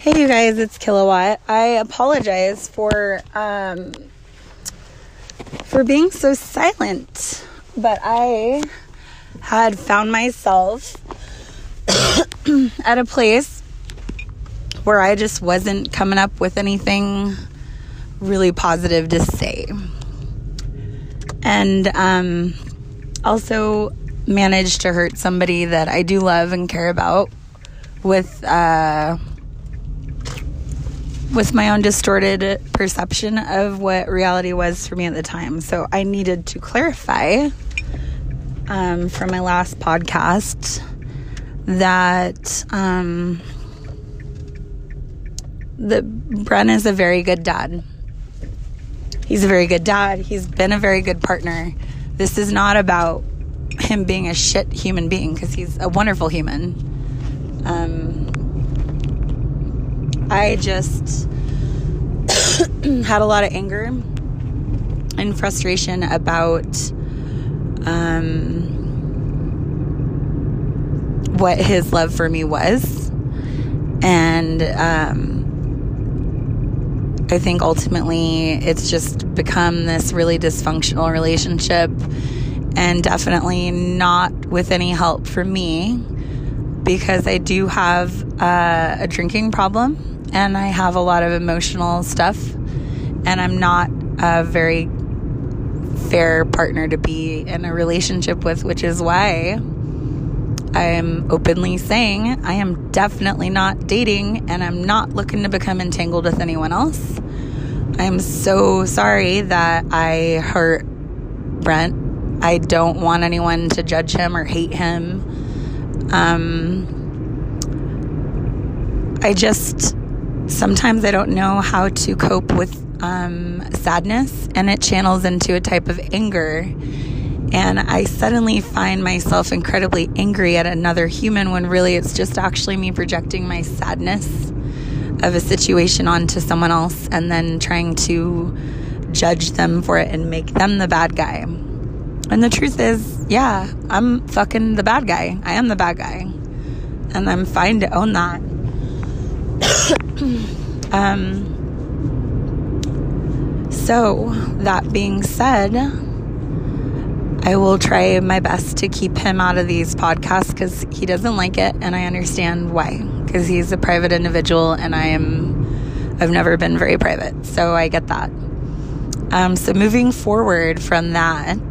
Hey you guys, it's Kilowatt. I apologize for being so silent, but I had found myself at a place where I just wasn't coming up with anything really positive to say, and also managed to hurt somebody that I do love and care about with my own distorted perception of what reality was for me at the time. So I needed to clarify from my last podcast that Brent is a very good dad. He's a very good dad. He's been a very good partner. This is not about him being a shit human being, because he's a wonderful human. I just had a lot of anger and frustration about what his love for me was. And I think ultimately it's just become this really dysfunctional relationship, and definitely not with any help from me, because I do have a drinking problem. And I have a lot of emotional stuff, and I'm not a very fair partner to be in a relationship with, which is why I am openly saying I am definitely not dating, and I'm not looking to become entangled with anyone else. I'm so sorry that I hurt Brent. I don't want anyone to judge him or hate him. I just... sometimes I don't know how to cope with sadness, and it channels into a type of anger. And I suddenly find myself incredibly angry at another human when really it's just actually me projecting my sadness of a situation onto someone else and then trying to judge them for it and make them the bad guy. And the truth is, yeah, I'm fucking the bad guy. I am the bad guy. And I'm fine to own that. So that being said, I will try my best to keep him out of these podcasts because he doesn't like it, and I understand why, because he's a private individual and I've never been very private, so I get that. So moving forward from that,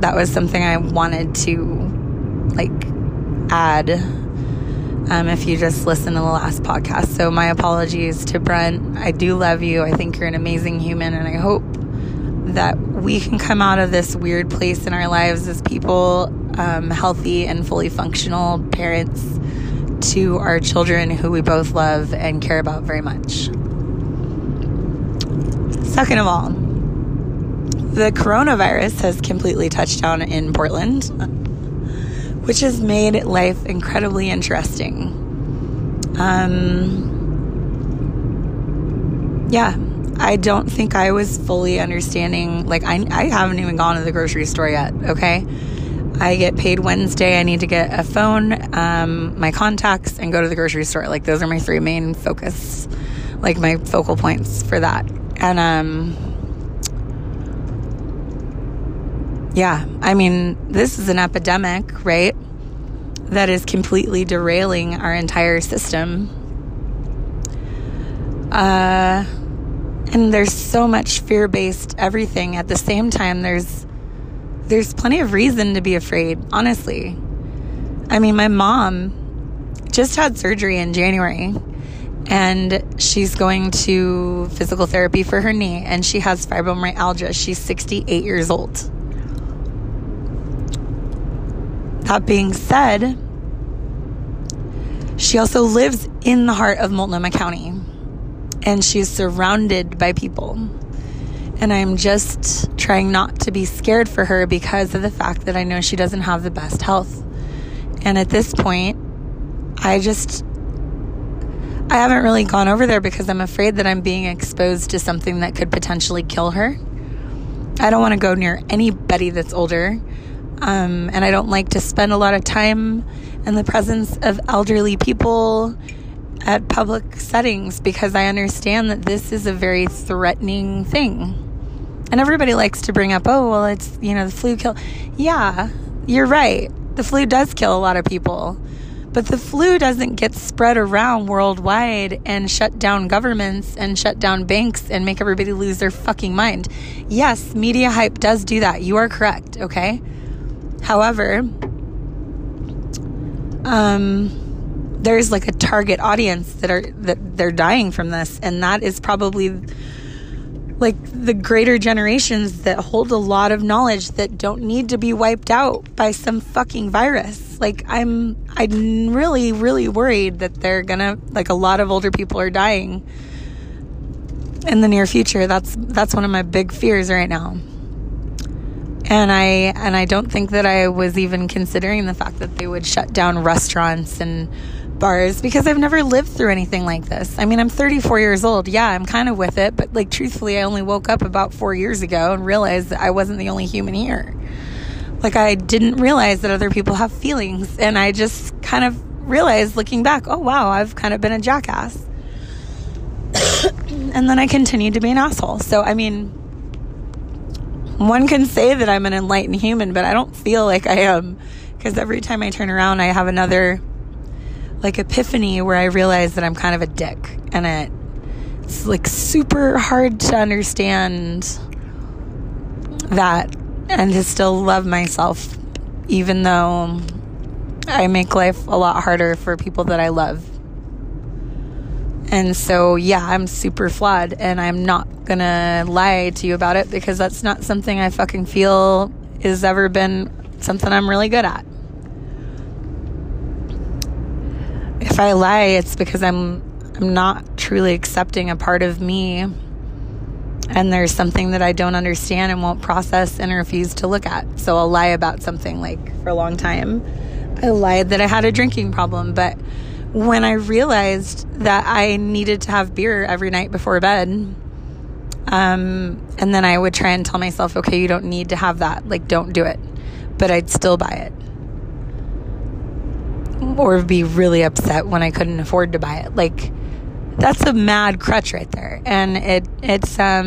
that was something I wanted to add. If you just listen to the last podcast. So my apologies to Brent. I do love you. I think you're an amazing human, and I hope that we can come out of this weird place in our lives as people, healthy and fully functional parents to our children who we both love and care about very much. Second of all, the coronavirus has completely touched down in Portland, which has made life incredibly interesting. Yeah, I don't think I was fully understanding. I haven't even gone to the grocery store yet, okay? I get paid Wednesday. I need to get a phone, my contacts, and go to the grocery store. Those are my three main focus, my focal points for that. And, yeah, I mean, this is an epidemic, right, that is completely derailing our entire system. And there's so much fear-based everything. At the same time, there's plenty of reason to be afraid, honestly. I mean, my mom just had surgery in January, and she's going to physical therapy for her knee, and she has fibromyalgia. She's 68 years old. That being said, she also lives in the heart of Multnomah County, and she's surrounded by people. And I'm just trying not to be scared for her because of the fact that I know she doesn't have the best health. And at this point, I haven't really gone over there because I'm afraid that I'm being exposed to something that could potentially kill her. I don't want to go near anybody that's older. And I don't like to spend a lot of time and the presence of elderly people at public settings, because I understand that this is a very threatening thing. And everybody likes to bring up, oh, well, it's, you know, the flu kill. Yeah, you're right. The flu does kill a lot of people. But the flu doesn't get spread around worldwide and shut down governments and shut down banks and make everybody lose their fucking mind. Yes, media hype does do that. You are correct, okay? However, there's like a target audience that they're dying from this, and that is probably like the greater generations that hold a lot of knowledge that don't need to be wiped out by some fucking virus. Like I'm really, really worried that they're gonna, like, a lot of older people are dying in the near future. That's one of my big fears right now. And I don't think that I was even considering the fact that they would shut down restaurants and bars, because I've never lived through anything like this. I mean, I'm 34 years old. Yeah, I'm kind of with it, but like truthfully, I only woke up about 4 years ago and realized that I wasn't the only human here. Like, I didn't realize that other people have feelings, and I just kind of realized looking back, oh wow, I've kind of been a jackass. And then I continued to be an asshole. So I mean, one can say that I'm an enlightened human, but I don't feel like I am, because every time I turn around, I have another like epiphany where I realize that I'm kind of a dick, and it's like super hard to understand that and to still love myself, even though I make life a lot harder for people that I love. And so, yeah, I'm super flawed, and I'm not gonna lie to you about it, because that's not something I fucking feel has ever been something I'm really good at. If I lie, it's because I'm not truly accepting a part of me, and there's something that I don't understand and won't process and refuse to look at. So I'll lie about something. Like, for a long time, I lied that I had a drinking problem, but when I realized that I needed to have beer every night before bed, and then I would try and tell myself, okay, you don't need to have that, like, don't do it, but I'd still buy it or be really upset when I couldn't afford to buy it. Like, that's a mad crutch right there. And it's I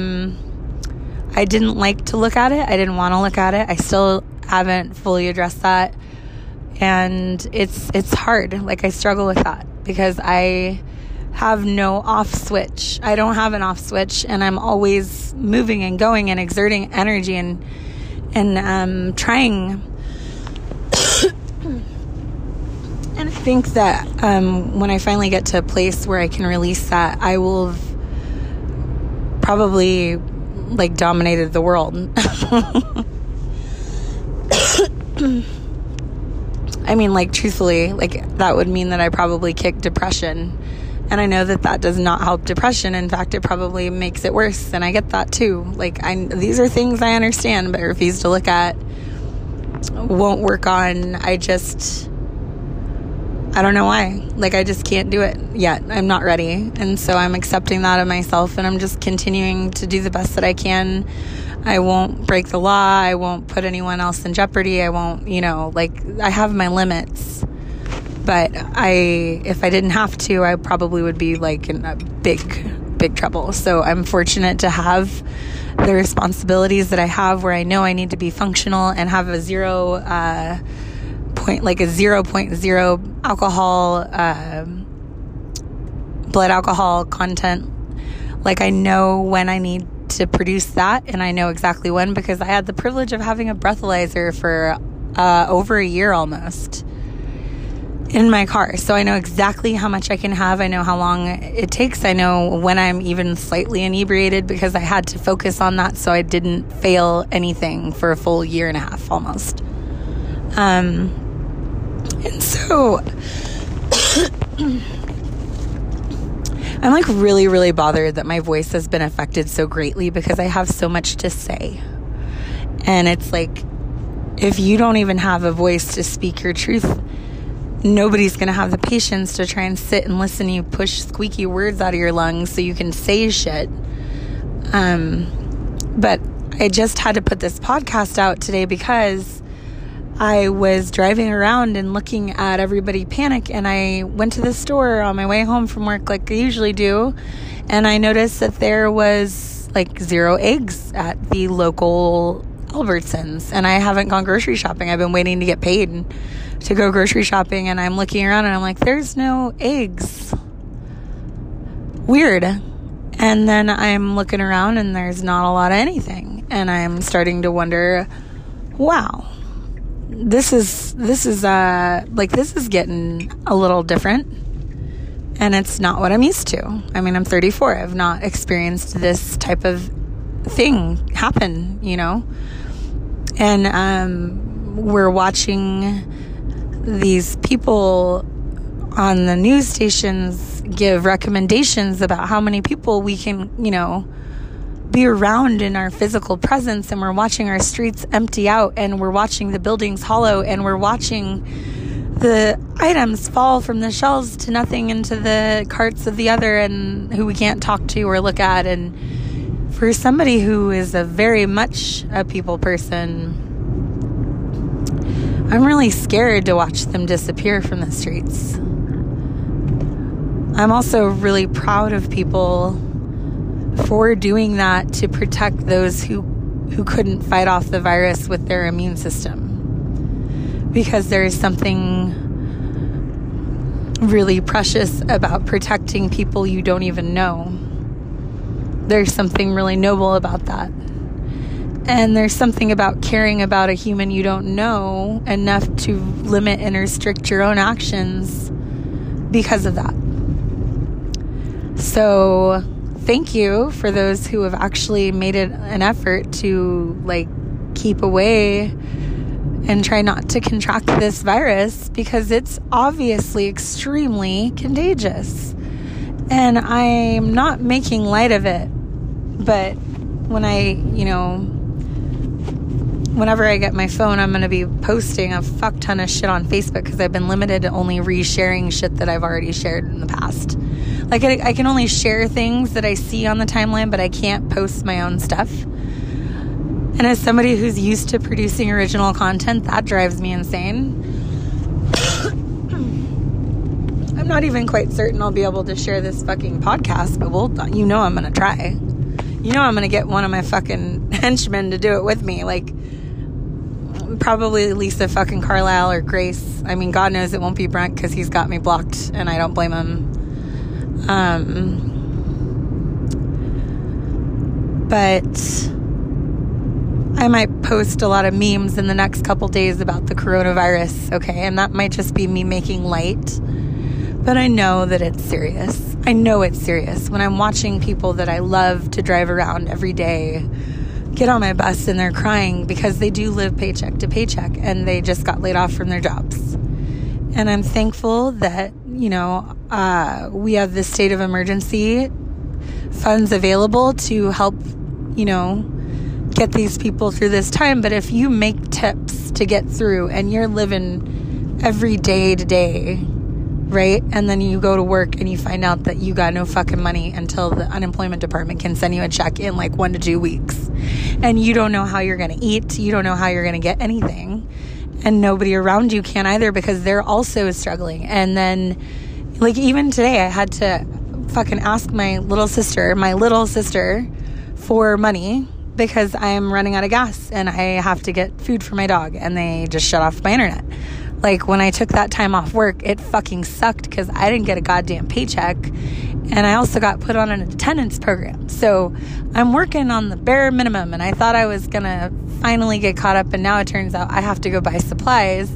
didn't like to look at it. I didn't want to look at it. I still haven't fully addressed that. And it's hard. Like, I struggle with that because I have no off switch. I don't have an off switch, and I'm always moving and going and exerting energy and trying. And I think that when I finally get to a place where I can release that, I will have probably like dominated the world. I mean, like, truthfully, like, that would mean that I probably kicked depression. And I know that that does not help depression. In fact, it probably makes it worse. And I get that too. Like, these are things I understand, but refuse to look at, won't work on. I don't know why. Like, I just can't do it yet. I'm not ready. And so I'm accepting that of myself, and I'm just continuing to do the best that I can. I won't break the law. I won't put anyone else in jeopardy. I won't, I have my limits. But if I didn't have to, I probably would be like in a big, big trouble. So I'm fortunate to have the responsibilities that I have, where I know I need to be functional and have a 0.0 alcohol, blood alcohol content. Like, I know when I need to produce that, and I know exactly when, because I had the privilege of having a breathalyzer for over a year almost in my car. So I know exactly how much I can have. I know how long it takes. I know when I'm even slightly inebriated, because I had to focus on that so I didn't fail anything for a full year and a half almost. And so I'm like really, really bothered that my voice has been affected so greatly, because I have so much to say. And it's like, if you don't even have a voice to speak your truth, nobody's going to have the patience to try and sit and listen to you push squeaky words out of your lungs so you can say shit. But I just had to put this podcast out today because I was driving around and looking at everybody panic, and I went to the store on my way home from work like I usually do, and I noticed that there was like 0 eggs at the local Albertsons, and I haven't gone grocery shopping. I've been waiting to get paid to go grocery shopping, and I'm looking around and I'm like, there's no eggs. Weird. And then I'm looking around and there's not a lot of anything, and I'm starting to wonder, wow, This is getting a little different, and it's not what I'm used to. I mean, I'm 34. I've not experienced this type of thing happen, you know? And we're watching these people on the news stations give recommendations about how many people we can, you know, be around in our physical presence, and we're watching our streets empty out, and we're watching the buildings hollow, and we're watching the items fall from the shelves to nothing into the carts of the other, and who we can't talk to or look at. And for somebody who is a very much a people person, I'm really scared to watch them disappear from the streets. I'm also really proud of people for doing that to protect those who couldn't fight off the virus with their immune system, because there is something really precious about protecting people you don't even know. There's something really noble about that, and there's something about caring about a human you don't know enough to limit and restrict your own actions because of that. So thank you for those who have actually made it an effort to like keep away and try not to contract this virus, because it's obviously extremely contagious. And I'm not making light of it, but when whenever I get my phone, I'm going to be posting a fuck ton of shit on Facebook, because I've been limited to only resharing shit that I've already shared in the past. Like I can only share things that I see on the timeline, but I can't post my own stuff. And as somebody who's used to producing original content, that drives me insane. I'm not even quite certain I'll be able to share this fucking podcast, but I'm going to try. You know I'm going to get one of my fucking henchmen to do it with me. Like probably Lisa fucking Carlisle or Grace. I mean, God knows it won't be Brent, because he's got me blocked and I don't blame him. But I might post a lot of memes in the next couple days about the coronavirus, okay? And that might just be me making light, but I know that it's serious. I know it's serious. When I'm watching people that I love to drive around every day get on my bus and they're crying because they do live paycheck to paycheck and they just got laid off from their jobs. And I'm thankful that, you know, we have this state of emergency funds available to help, you know, get these people through this time. But if you make tips to get through and you're living every day to day, right? And then you go to work and you find out that you got no fucking money until the unemployment department can send you a check in like 1 to 2 weeks. And you don't know how you're going to eat. You don't know how you're going to get anything. And nobody around you can either, because they're also struggling. And then, like, even today, I had to fucking ask my little sister for money, because I'm running out of gas and I have to get food for my dog, and they just shut off my internet. Like, when I took that time off work, it fucking sucked, because I didn't get a goddamn paycheck, and I also got put on an attendance program. So I'm working on the bare minimum, and I thought I was going to finally get caught up, and now it turns out I have to go buy supplies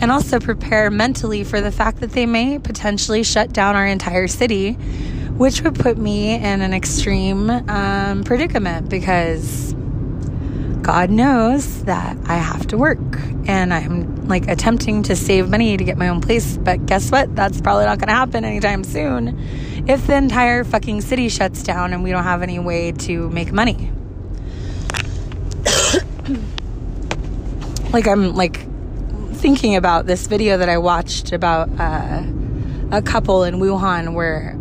and also prepare mentally for the fact that they may potentially shut down our entire city, which would put me in an extreme predicament, because God knows that I have to work, and I'm like attempting to save money to get my own place, but guess what? That's probably not going to happen anytime soon if the entire fucking city shuts down and we don't have any way to make money. Like, I'm like thinking about this video that I watched about a couple in Wuhan where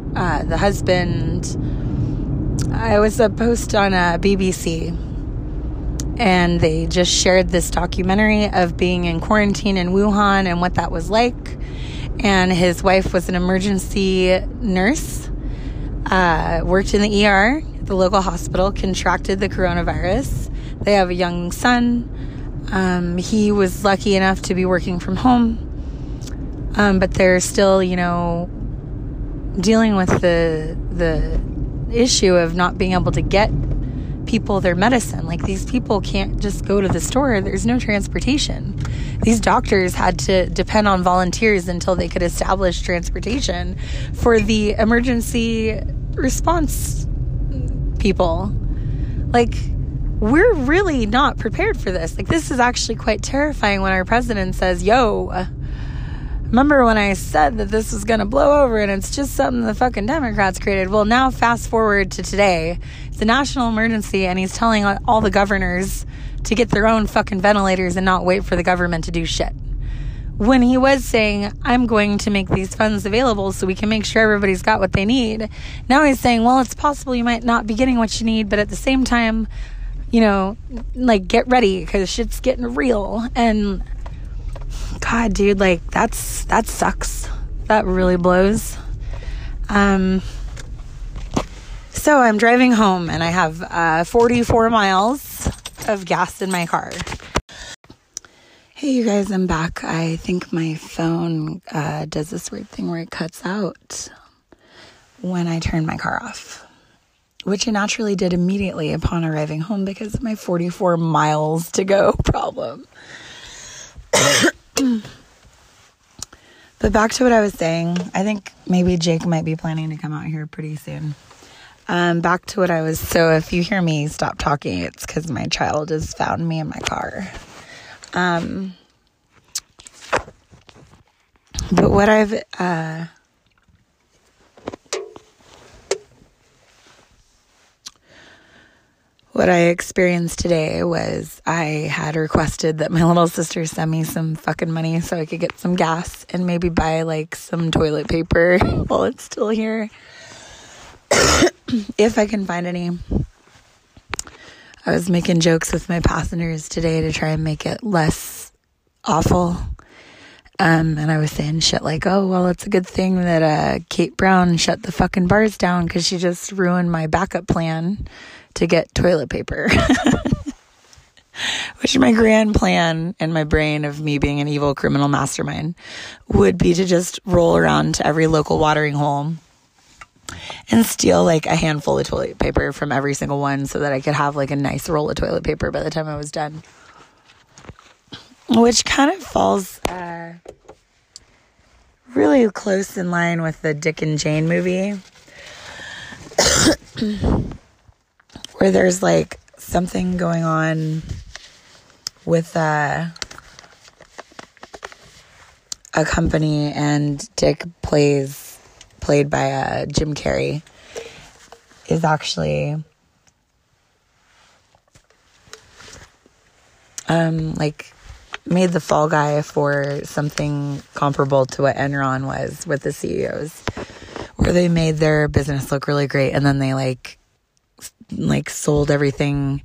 the husband, I was a post on a BBC. and they just shared this documentary of being in quarantine in Wuhan and what that was like. And his wife was an emergency nurse, worked in the ER, the local hospital, contracted the coronavirus. They have a young son. He was lucky enough to be working from home, but they're still, you know, dealing with the issue of not being able to get people their medicine. Like, these people can't just go to the store. There's no transportation. These doctors had to depend on volunteers until they could establish transportation for the emergency response people. Like, we're really not prepared for this. Like, this is actually quite terrifying when our president says, yo, remember when I said that this was going to blow over and it's just something the fucking Democrats created? Well, now fast forward to today. It's a national emergency, and he's telling all the governors to get their own fucking ventilators and not wait for the government to do shit. When he was saying, I'm going to make these funds available so we can make sure everybody's got what they need. Now he's saying, well, it's possible you might not be getting what you need, but at the same time, you know, like, get ready because shit's getting real. And God, dude, like, that sucks. That really blows. So I'm driving home, and I have 44 miles of gas in my car. Hey, you guys, I'm back. I think my phone does this weird thing where it cuts out when I turn my car off, which it naturally did immediately upon arriving home because of my 44 miles to go problem. But back to what I was saying. I think maybe Jake might be planning to come out here pretty soon. Back to what I was. So if you hear me stop talking, it's because my child has found me in my car. But what I've what I experienced today was I had requested that my little sister send me some fucking money so I could get some gas and maybe buy, like, some toilet paper while it's still here. If I can find any. I was making jokes with my passengers today to try and make it less awful. And I was saying shit like, oh, well, it's a good thing that Kate Brown shut the fucking bars down because she just ruined my backup plan to get toilet paper. Which my grand plan in my brain of me being an evil criminal mastermind would be to just roll around to every local watering hole and steal, like, a handful of toilet paper from every single one so that I could have, like, a nice roll of toilet paper by the time I was done. Which kind of falls really close in line with the Dick and Jane movie. Where there's, like, something going on with a company, and Dick played by Jim Carrey, is actually like, made the fall guy for something comparable to what Enron was with the CEOs, where they made their business look really great, and then they like sold everything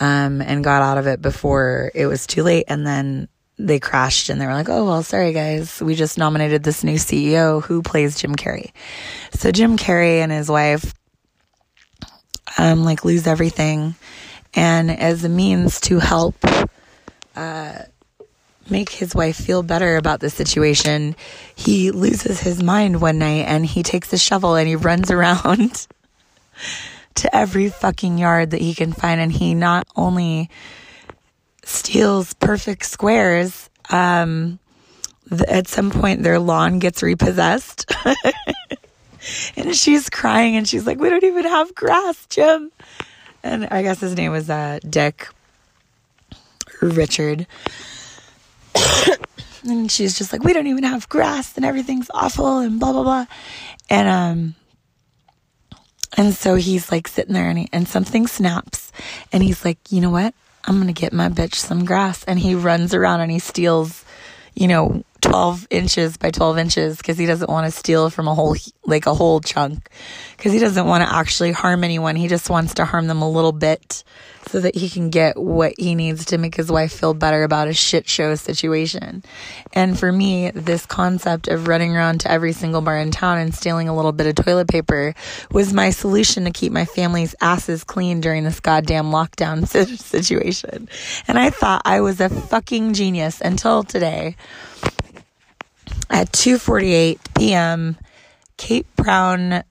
and got out of it before it was too late, and then they crashed, and they were like, oh, well, sorry, guys. We just nominated this new CEO who plays Jim Carrey. So Jim Carrey and his wife like, lose everything, and as a means to help make his wife feel better about the situation, he loses his mind one night, and he takes a shovel and he runs around to every fucking yard that he can find, and he not only steals perfect squares, at some point their lawn gets repossessed. And she's crying, and she's like, we don't even have grass, Jim. And I guess his name was Dick, Richard. And she's just like, we don't even have grass, and everything's awful, and blah blah blah. And and so he's like sitting there, and something snaps, and he's like, you know what, I'm gonna get my bitch some grass. And he runs around and he steals, you know, 12 inches by 12 inches because he doesn't want to steal from a whole chunk because he doesn't want to actually harm anyone. He just wants to harm them a little bit so that he can get what he needs to make his wife feel better about a shit show situation. And for me, this concept of running around to every single bar in town and stealing a little bit of toilet paper was my solution to keep my family's asses clean during this goddamn lockdown situation. And I thought I was a fucking genius until today. At 2:48 p.m., Kate Brown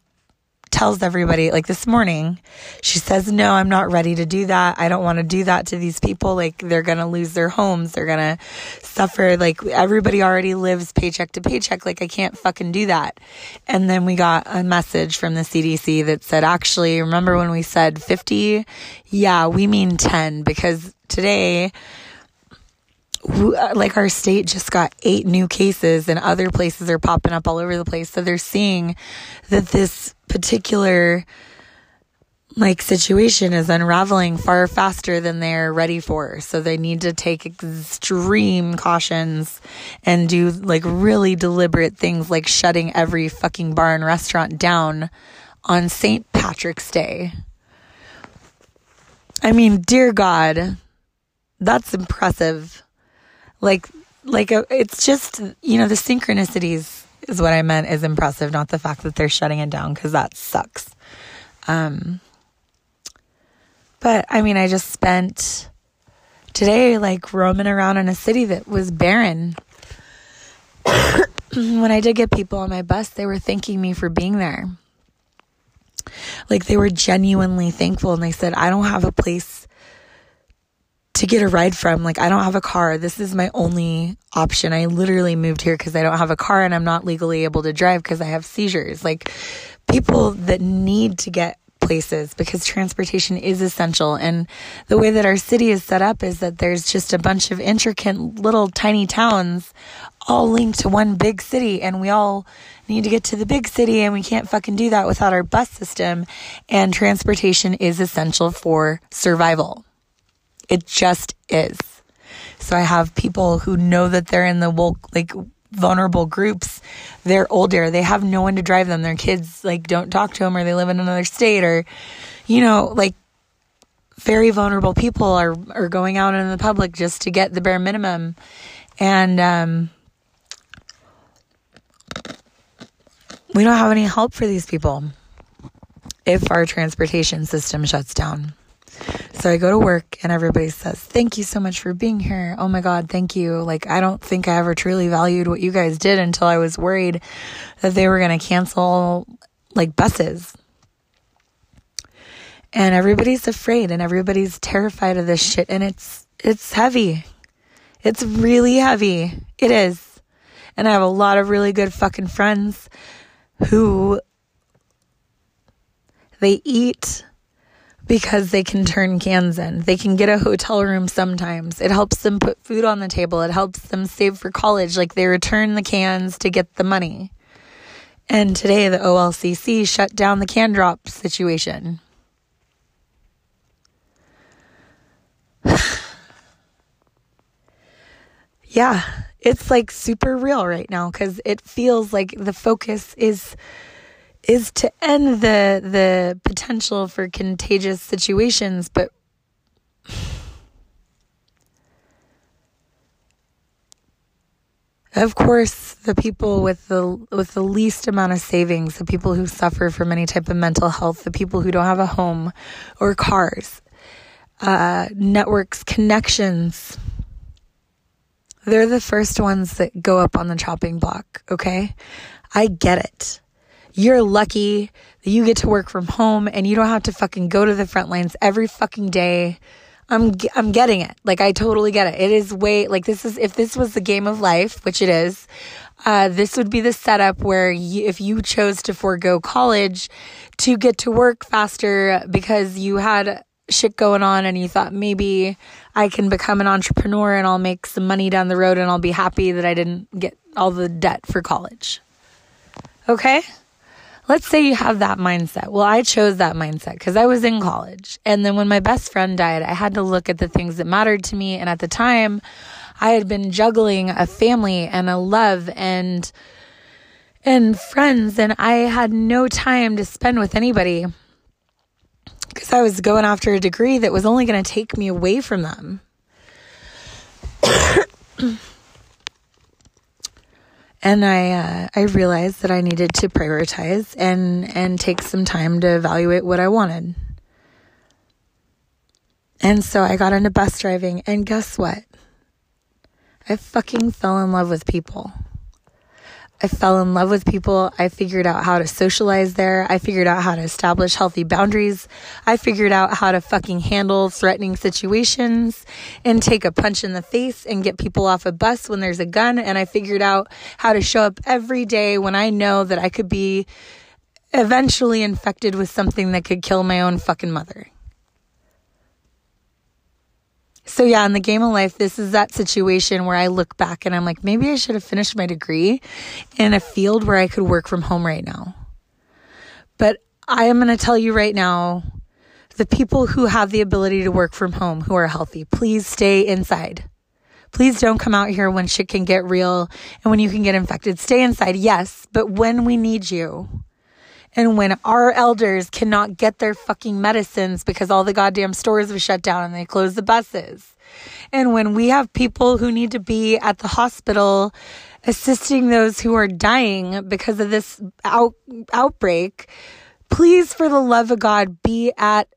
tells everybody, like this morning, she says, no, I'm not ready to do that. I don't want to do that to these people. Like, they're going to lose their homes. They're going to suffer. Like, everybody already lives paycheck to paycheck. Like, I can't fucking do that. And then we got a message from the CDC that said, actually, remember when we said 50? Yeah, we mean 10, because today, like, our state just got 8 new cases and other places are popping up all over the place. So they're seeing that this particular, like, situation is unraveling far faster than they're ready for. So they need to take extreme cautions and do, like, really deliberate things like shutting every fucking bar and restaurant down on St. Patrick's Day. I mean, dear God, that's impressive. It's just, you know, the synchronicities is what I meant is impressive, not the fact that they're shutting it down, because that sucks. But, I mean, I just spent today, like, roaming around in a city that was barren. When I did get people on my bus, they were thanking me for being there. Like, they were genuinely thankful, and they said, I don't have a place to get a ride from. Like, I don't have a car. This is my only option. I literally moved here because I don't have a car and I'm not legally able to drive because I have seizures. Like, people that need to get places because transportation is essential. And the way that our city is set up is that there's just a bunch of intricate little tiny towns all linked to one big city, and we all need to get to the big city, and we can't fucking do that without our bus system. And transportation is essential for survival. It just is. So I have people who know that they're in the, like, vulnerable groups. They're older. They have no one to drive them. Their kids, like, don't talk to them, or they live in another state, or, you know, like, very vulnerable people are going out in the public just to get the bare minimum. And we don't have any help for these people if our transportation system shuts down. So I go to work and everybody says, thank you so much for being here. Oh my God, thank you. Like, I don't think I ever truly valued what you guys did until I was worried that they were going to cancel, like, buses. And everybody's afraid and everybody's terrified of this shit. And it's heavy. It's really heavy. It is. And I have a lot of really good fucking friends who they eat because they can turn cans in. They can get a hotel room sometimes. It helps them put food on the table. It helps them save for college. Like, they return the cans to get the money. And today the OLCC shut down the can drop situation. Yeah, it's, like, super real right now because it feels like the focus is to end the potential for contagious situations, but of course the people with the least amount of savings, the people who suffer from any type of mental health, the people who don't have a home or cars, networks, connections, they're the first ones that go up on the chopping block, okay? I get it. You're lucky that you get to work from home and you don't have to fucking go to the front lines every fucking day. I'm getting it. Like, I totally get it. It is way, like, this is, if this was the game of life, which it is, this would be the setup where if you chose to forego college to get to work faster because you had shit going on and you thought, maybe I can become an entrepreneur and I'll make some money down the road and I'll be happy that I didn't get all the debt for college. Okay? Let's say you have that mindset. Well, I chose that mindset because I was in college. And then when my best friend died, I had to look at the things that mattered to me. And at the time, I had been juggling a family and a love and friends. And I had no time to spend with anybody because because I was going after a degree that was only going to take me away from them. And I realized that I needed to prioritize and take some time to evaluate what I wanted. And so I got into bus driving, and guess what? I fucking fell in love with people. I figured out how to socialize there. I figured out how to establish healthy boundaries. I figured out how to fucking handle threatening situations and take a punch in the face and get people off a bus when there's a gun. And I figured out how to show up every day when I know that I could be eventually infected with something that could kill my own fucking mother. So yeah, in the game of life, this is that situation where I look back and I'm like, maybe I should have finished my degree in a field where I could work from home right now. But I am going to tell you right now, the people who have the ability to work from home, who are healthy, please stay inside. Please don't come out here when shit can get real and when you can get infected. Stay inside, yes, but when we need you. And when our elders cannot get their fucking medicines because all the goddamn stores were shut down and they closed the buses. And when we have people who need to be at the hospital assisting those who are dying because of this outbreak, please, for the love of God, be at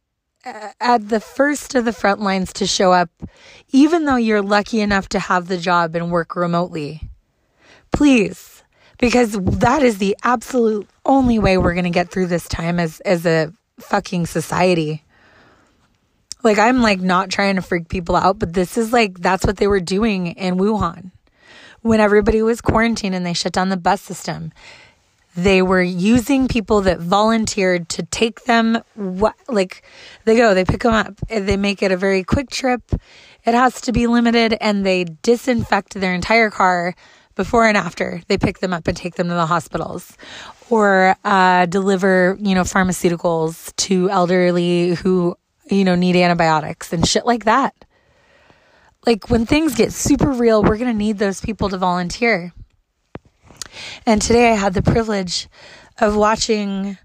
the first of the front lines to show up, even though you're lucky enough to have the job and work remotely. Please. Because that is the absolute only way we're going to get through this time as a fucking society. Like, I'm like not trying to freak people out, but this is like, that's what they were doing in Wuhan. When everybody was quarantined and they shut down the bus system, they were using people that volunteered to take them. They pick them up, they make it a very quick trip. It has to be limited, and they disinfect their entire car before and after they pick them up and take them to the hospitals, or deliver, pharmaceuticals to elderly who, need antibiotics and shit like that. Like, when things get super real, we're going to need those people to volunteer. And today I had the privilege of watching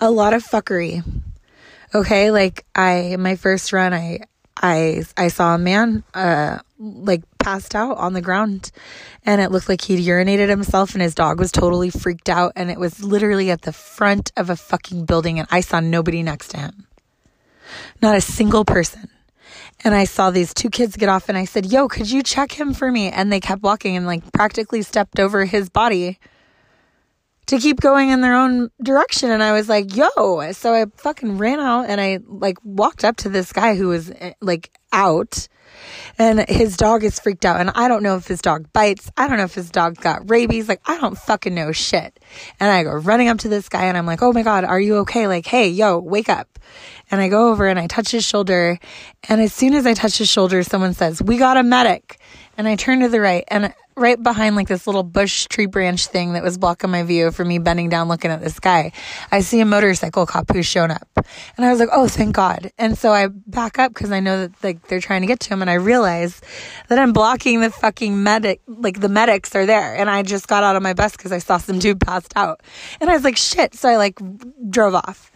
a lot of fuckery. Okay. Like, my first run, I saw a man, passed out on the ground, and it looked like he'd urinated himself, and his dog was totally freaked out, and it was literally at the front of a fucking building, and I saw nobody next to him. Not a single person. And I saw these two kids get off, and I said, yo, could you check him for me? And they kept walking and practically stepped over his body to keep going in their own direction. And I was like, yo. So I fucking ran out, and I walked up to this guy who was out, and his dog is freaked out. And I don't know if his dog bites. I don't know if his dog got rabies. I don't fucking know shit. And I go running up to this guy, and I'm like, oh my God, are you okay? Hey, yo, wake up. And I go over and I touch his shoulder. And as soon as I touch his shoulder, someone says, we got a medic. And I turn to the right, and right behind this little bush tree branch thing that was blocking my view from me bending down looking at this guy, I see a motorcycle cop who's shown up. And I was like, oh, thank God. And so I back up because I know that they're trying to get to him, and I realize that I'm blocking the fucking medic. The medics are there, and I just got out of my bus because I saw some dude passed out. And I was like, shit. So I drove off.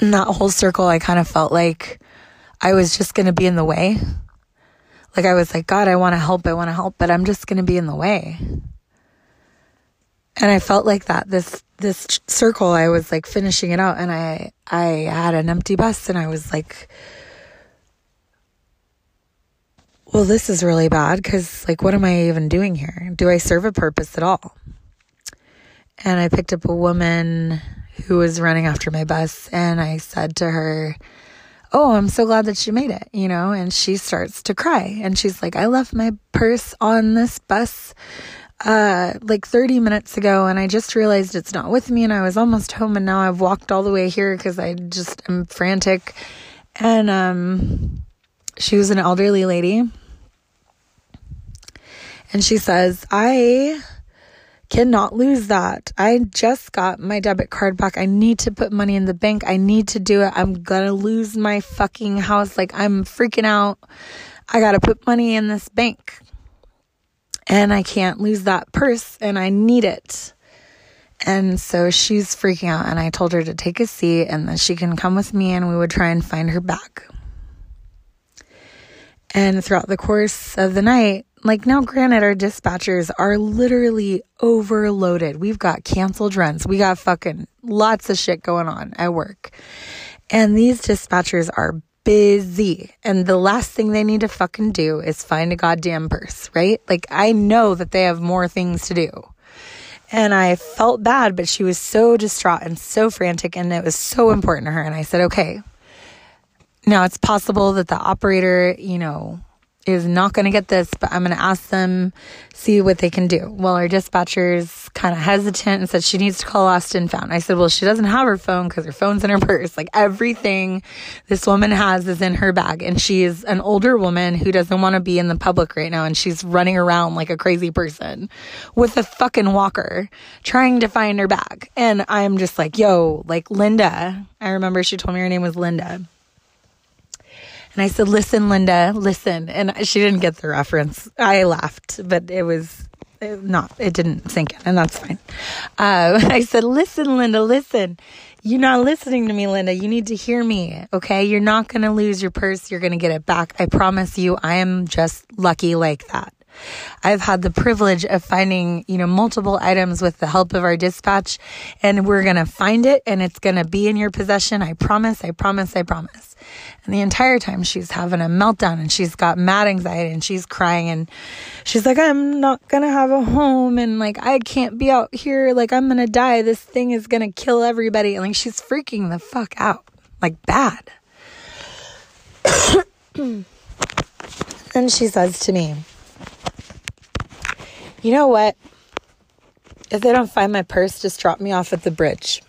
And that whole circle, I kind of felt like I was just going to be in the way. I was like, God, I want to help, but I'm just going to be in the way. And I felt like that, this circle, I was finishing it out, and I had an empty bus, and I was like, well, this is really bad, because what am I even doing here? Do I serve a purpose at all? And I picked up a woman who was running after my bus, and I said to her, oh, I'm so glad that you made it, and she starts to cry, and she's like, I left my purse on this bus 30 minutes ago, and I just realized it's not with me, and I was almost home, and now I've walked all the way here because I just am frantic. And she was an elderly lady, and she says, I cannot lose that. I just got my debit card back. I need to put money in the bank. I need to do it. I'm gonna lose my fucking house. I'm freaking out. I gotta put money in this bank. And I can't lose that purse, and I need it. And so she's freaking out, and I told her to take a seat and that she can come with me and we would try and find her back. And throughout the course of the night, like, now granted, our dispatchers are literally overloaded. We've got canceled runs. We got fucking lots of shit going on at work. And these dispatchers are busy. And the last thing they need to fucking do is find a goddamn purse, right? Like, I know that they have more things to do. And I felt bad, but she was so distraught and so frantic, and it was so important to her. And I said, okay, now it's possible that the operator, you know, is not going to get this, but I'm going to ask them, see what they can do. Well, our dispatcher's kind of hesitant and said she needs to call Austin Fountain. I said, well, she doesn't have her phone because her phone's in her purse. Like, everything this woman has is in her bag. And she is an older woman who doesn't want to be in the public right now. And she's running around like a crazy person with a fucking walker trying to find her bag. And I'm just like, yo, like, Linda. I remember she told me her name was Linda. And I said, listen, Linda, listen. And she didn't get the reference. I laughed, but it didn't sink in, and that's fine. I said, listen, Linda, listen. You're not listening to me, Linda. You need to hear me, okay? You're not going to lose your purse. You're going to get it back. I promise you, I am just lucky like that. I've had the privilege of finding, you know, multiple items with the help of our dispatch, and we're going to find it, and it's going to be in your possession. I promise, I promise, I promise. And the entire time she's having a meltdown, and she's got mad anxiety, and she's crying, and she's like, I'm not going to have a home, and like, I can't be out here. Like, I'm going to die. This thing is going to kill everybody. And like, she's freaking the fuck out, like, bad. And she says to me, you know what? If they don't find my purse, just drop me off at the bridge.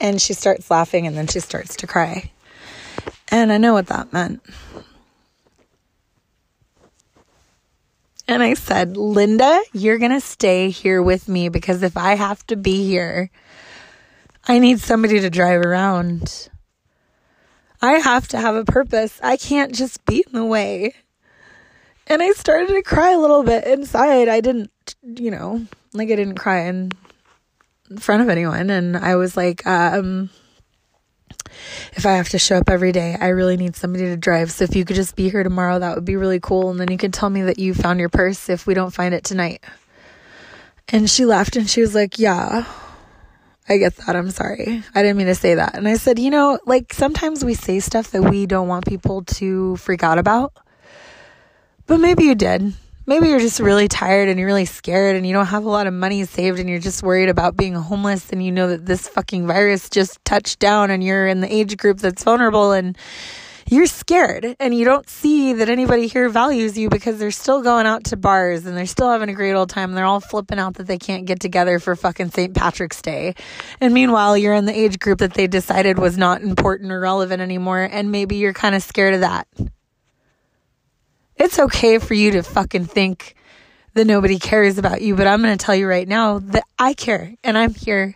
And she starts laughing, and then she starts to cry. And I know what that meant. And I said, Linda, you're going to stay here with me, because if I have to be here, I need somebody to drive around. I have to have a purpose. I can't just be in the way. And I started to cry a little bit inside. I didn't, you know, like, I didn't cry in front of anyone. And I was like, if I have to show up every day, I really need somebody to drive. So if you could just be here tomorrow, that would be really cool. And then you could tell me that you found your purse if we don't find it tonight. And she laughed, and she was like, yeah, I get that. I'm sorry. I didn't mean to say that. And I said, you know, like, sometimes we say stuff that we don't want people to freak out about. But maybe you did. Maybe you're just really tired and you're really scared and you don't have a lot of money saved and you're just worried about being homeless, and you know that this fucking virus just touched down and you're in the age group that's vulnerable and you're scared, and you don't see that anybody here values you because they're still going out to bars and they're still having a great old time. And they're all flipping out that they can't get together for fucking St. Patrick's Day. And meanwhile, you're in the age group that they decided was not important or relevant anymore, and maybe you're kind of scared of that. It's okay for you to fucking think that nobody cares about you, but I'm going to tell you right now that I care, and I'm here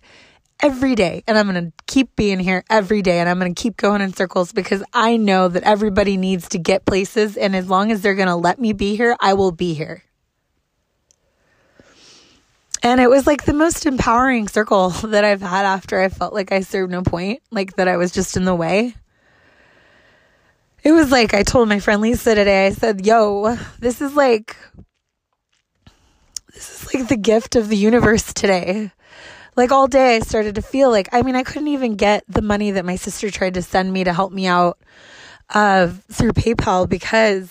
every day, and I'm going to keep being here every day, and I'm going to keep going in circles because I know that everybody needs to get places, and as long as they're going to let me be here, I will be here. And it was like the most empowering circle that I've had after I felt like I served no point, like that I was just in the way. It was like, I told my friend Lisa today, I said, yo, this is like the gift of the universe today. Like, all day I started to feel like, I mean, I couldn't even get the money that my sister tried to send me to help me out through PayPal, because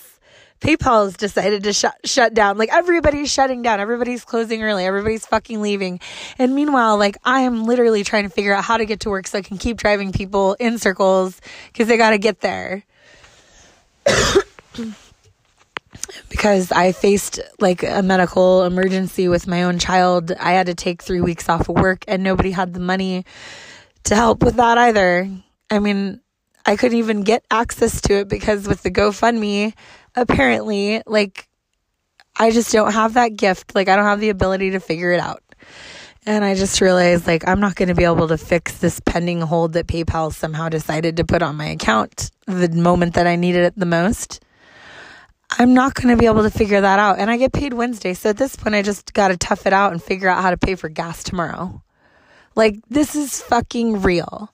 PayPal has decided to shut down. Like, everybody's shutting down. Everybody's closing early. Everybody's fucking leaving. And meanwhile, like, I am literally trying to figure out how to get to work so I can keep driving people in circles because they got to get there. Because I faced like a medical emergency with my own child. I had to take 3 weeks off of work, and nobody had the money to help with that either. I mean, I couldn't even get access to it because with the GoFundMe, apparently, like, I just don't have that gift. Like, I don't have the ability to figure it out. And I just realized, like, I'm not going to be able to fix this pending hold that PayPal somehow decided to put on my account the moment that I needed it the most. I'm not going to be able to figure that out. And I get paid Wednesday. So at this point, I just got to tough it out and figure out how to pay for gas tomorrow. Like, this is fucking real.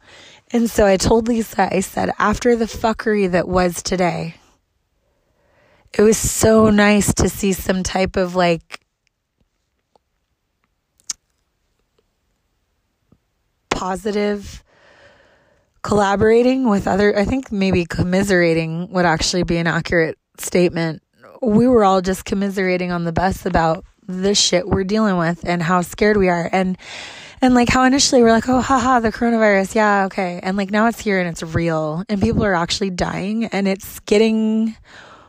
And so I told Lisa, I said, after the fuckery that was today, it was so nice to see some type of, like, positive collaborating with other, I think maybe commiserating would actually be an accurate statement. We were all just commiserating on the bus about the shit we're dealing with and how scared we are. And like how initially we're like, oh, haha, the coronavirus. Yeah. Okay. And like now it's here and it's real and people are actually dying and it's getting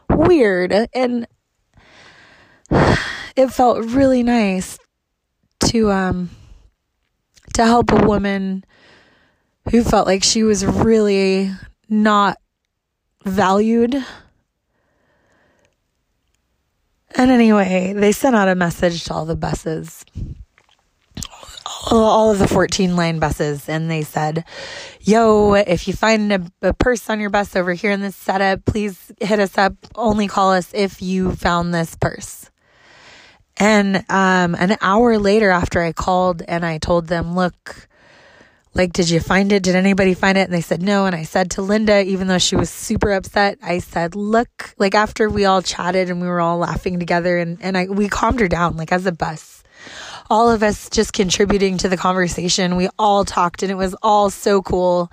weird. And it felt really nice to help a woman who felt like she was really not valued. And anyway, they sent out a message to all the buses, all of the 14-line buses, and they said, yo, if you find a purse on your bus over here in this setup, please hit us up. Only call us if you found this purse. And an hour later after I called and I told them, look, like, did you find it? Did anybody find it? And they said no. And I said to Linda, even though she was super upset, I said, look, like after we all chatted and we were all laughing together and we calmed her down, like as a bus, all of us just contributing to the conversation. We all talked and it was all so cool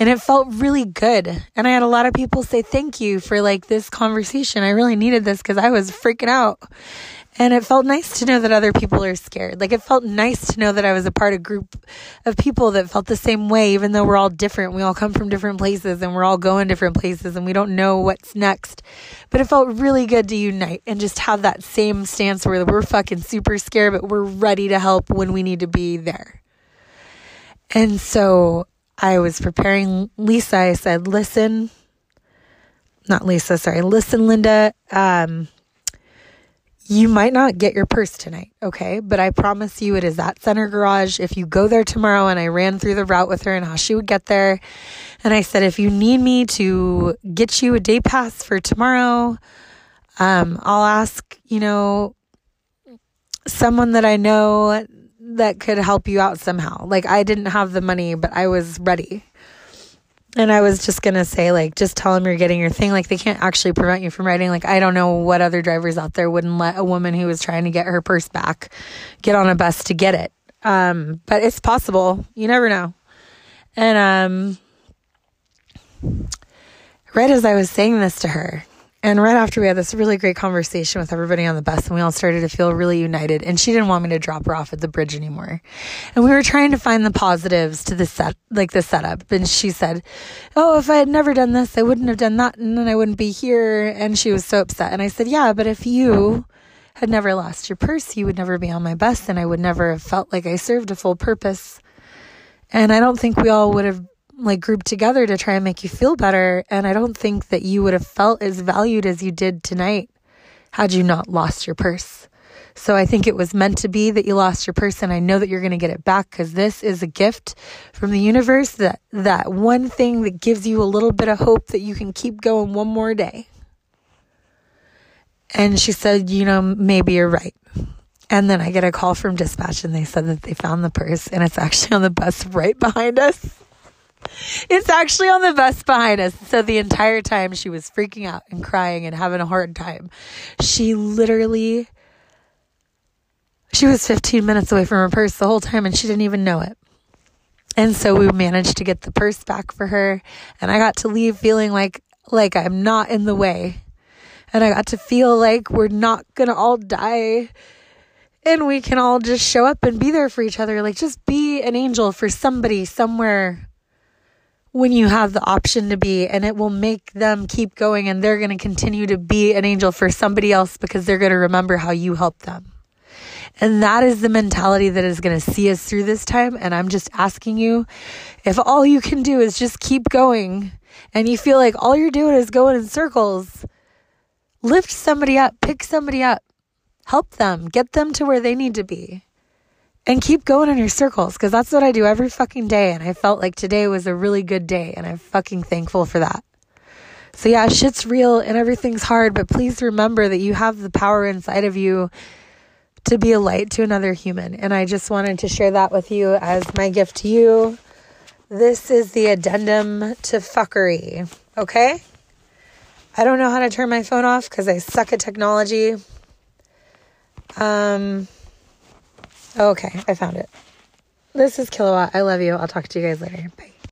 and it felt really good. And I had a lot of people say, thank you for like this conversation. I really needed this because I was freaking out. And it felt nice to know that other people are scared. Like, it felt nice to know that I was a part of a group of people that felt the same way, even though we're all different. We all come from different places and we're all going different places and we don't know what's next. But it felt really good to unite and just have that same stance where we're fucking super scared, but we're ready to help when we need to be there. And so I was preparing Lisa. I said, listen, Linda, you might not get your purse tonight, okay? But I promise you it is at Center Garage. If you go there tomorrow, and I ran through the route with her and how she would get there. And I said, if you need me to get you a day pass for tomorrow, I'll ask, someone that I know that could help you out somehow. Like, I didn't have the money, but I was ready. And I was just going to say, like, just tell them you're getting your thing. Like, they can't actually prevent you from riding. Like, I don't know what other drivers out there wouldn't let a woman who was trying to get her purse back get on a bus to get it. But it's possible. You never know. And right as I was saying this to her, and right after we had this really great conversation with everybody on the bus, and we all started to feel really united, and she didn't want me to drop her off at the bridge anymore. And we were trying to find the positives to the setup. And she said, oh, if I had never done this, I wouldn't have done that, and then I wouldn't be here. And she was so upset. And I said, yeah, but if you had never lost your purse, you would never be on my bus, and I would never have felt like I served a full purpose. And I don't think we all would have like grouped together to try and make you feel better. And I don't think that you would have felt as valued as you did tonight had you not lost your purse. So I think it was meant to be that you lost your purse, and I know that you're going to get it back because this is a gift from the universe, that one thing that gives you a little bit of hope that you can keep going one more day. And she said, maybe you're right. And then I get a call from dispatch and they said that they found the purse and it's actually on the bus right behind us. It's actually on the bus behind us. So the entire time she was freaking out and crying and having a hard time. She was 15 minutes away from her purse the whole time and she didn't even know it. And so we managed to get the purse back for her. And I got to leave feeling like I'm not in the way. And I got to feel like we're not going to all die. And we can all just show up and be there for each other. Like, just be an angel for somebody somewhere when you have the option to be, and it will make them keep going, and they're going to continue to be an angel for somebody else because they're going to remember how you helped them. And that is the mentality that is going to see us through this time. And I'm just asking you, if all you can do is just keep going and you feel like all you're doing is going in circles, lift somebody up, pick somebody up, help them, get them to where they need to be. And keep going in your circles, because that's what I do every fucking day. And I felt like today was a really good day, and I'm fucking thankful for that. So yeah, shit's real and everything's hard, but please remember that you have the power inside of you to be a light to another human. And I just wanted to share that with you as my gift to you. This is the addendum to fuckery, okay? I don't know how to turn my phone off because I suck at technology. Okay, I found it. This is Kilowatt. I love you. I'll talk to you guys later. Bye.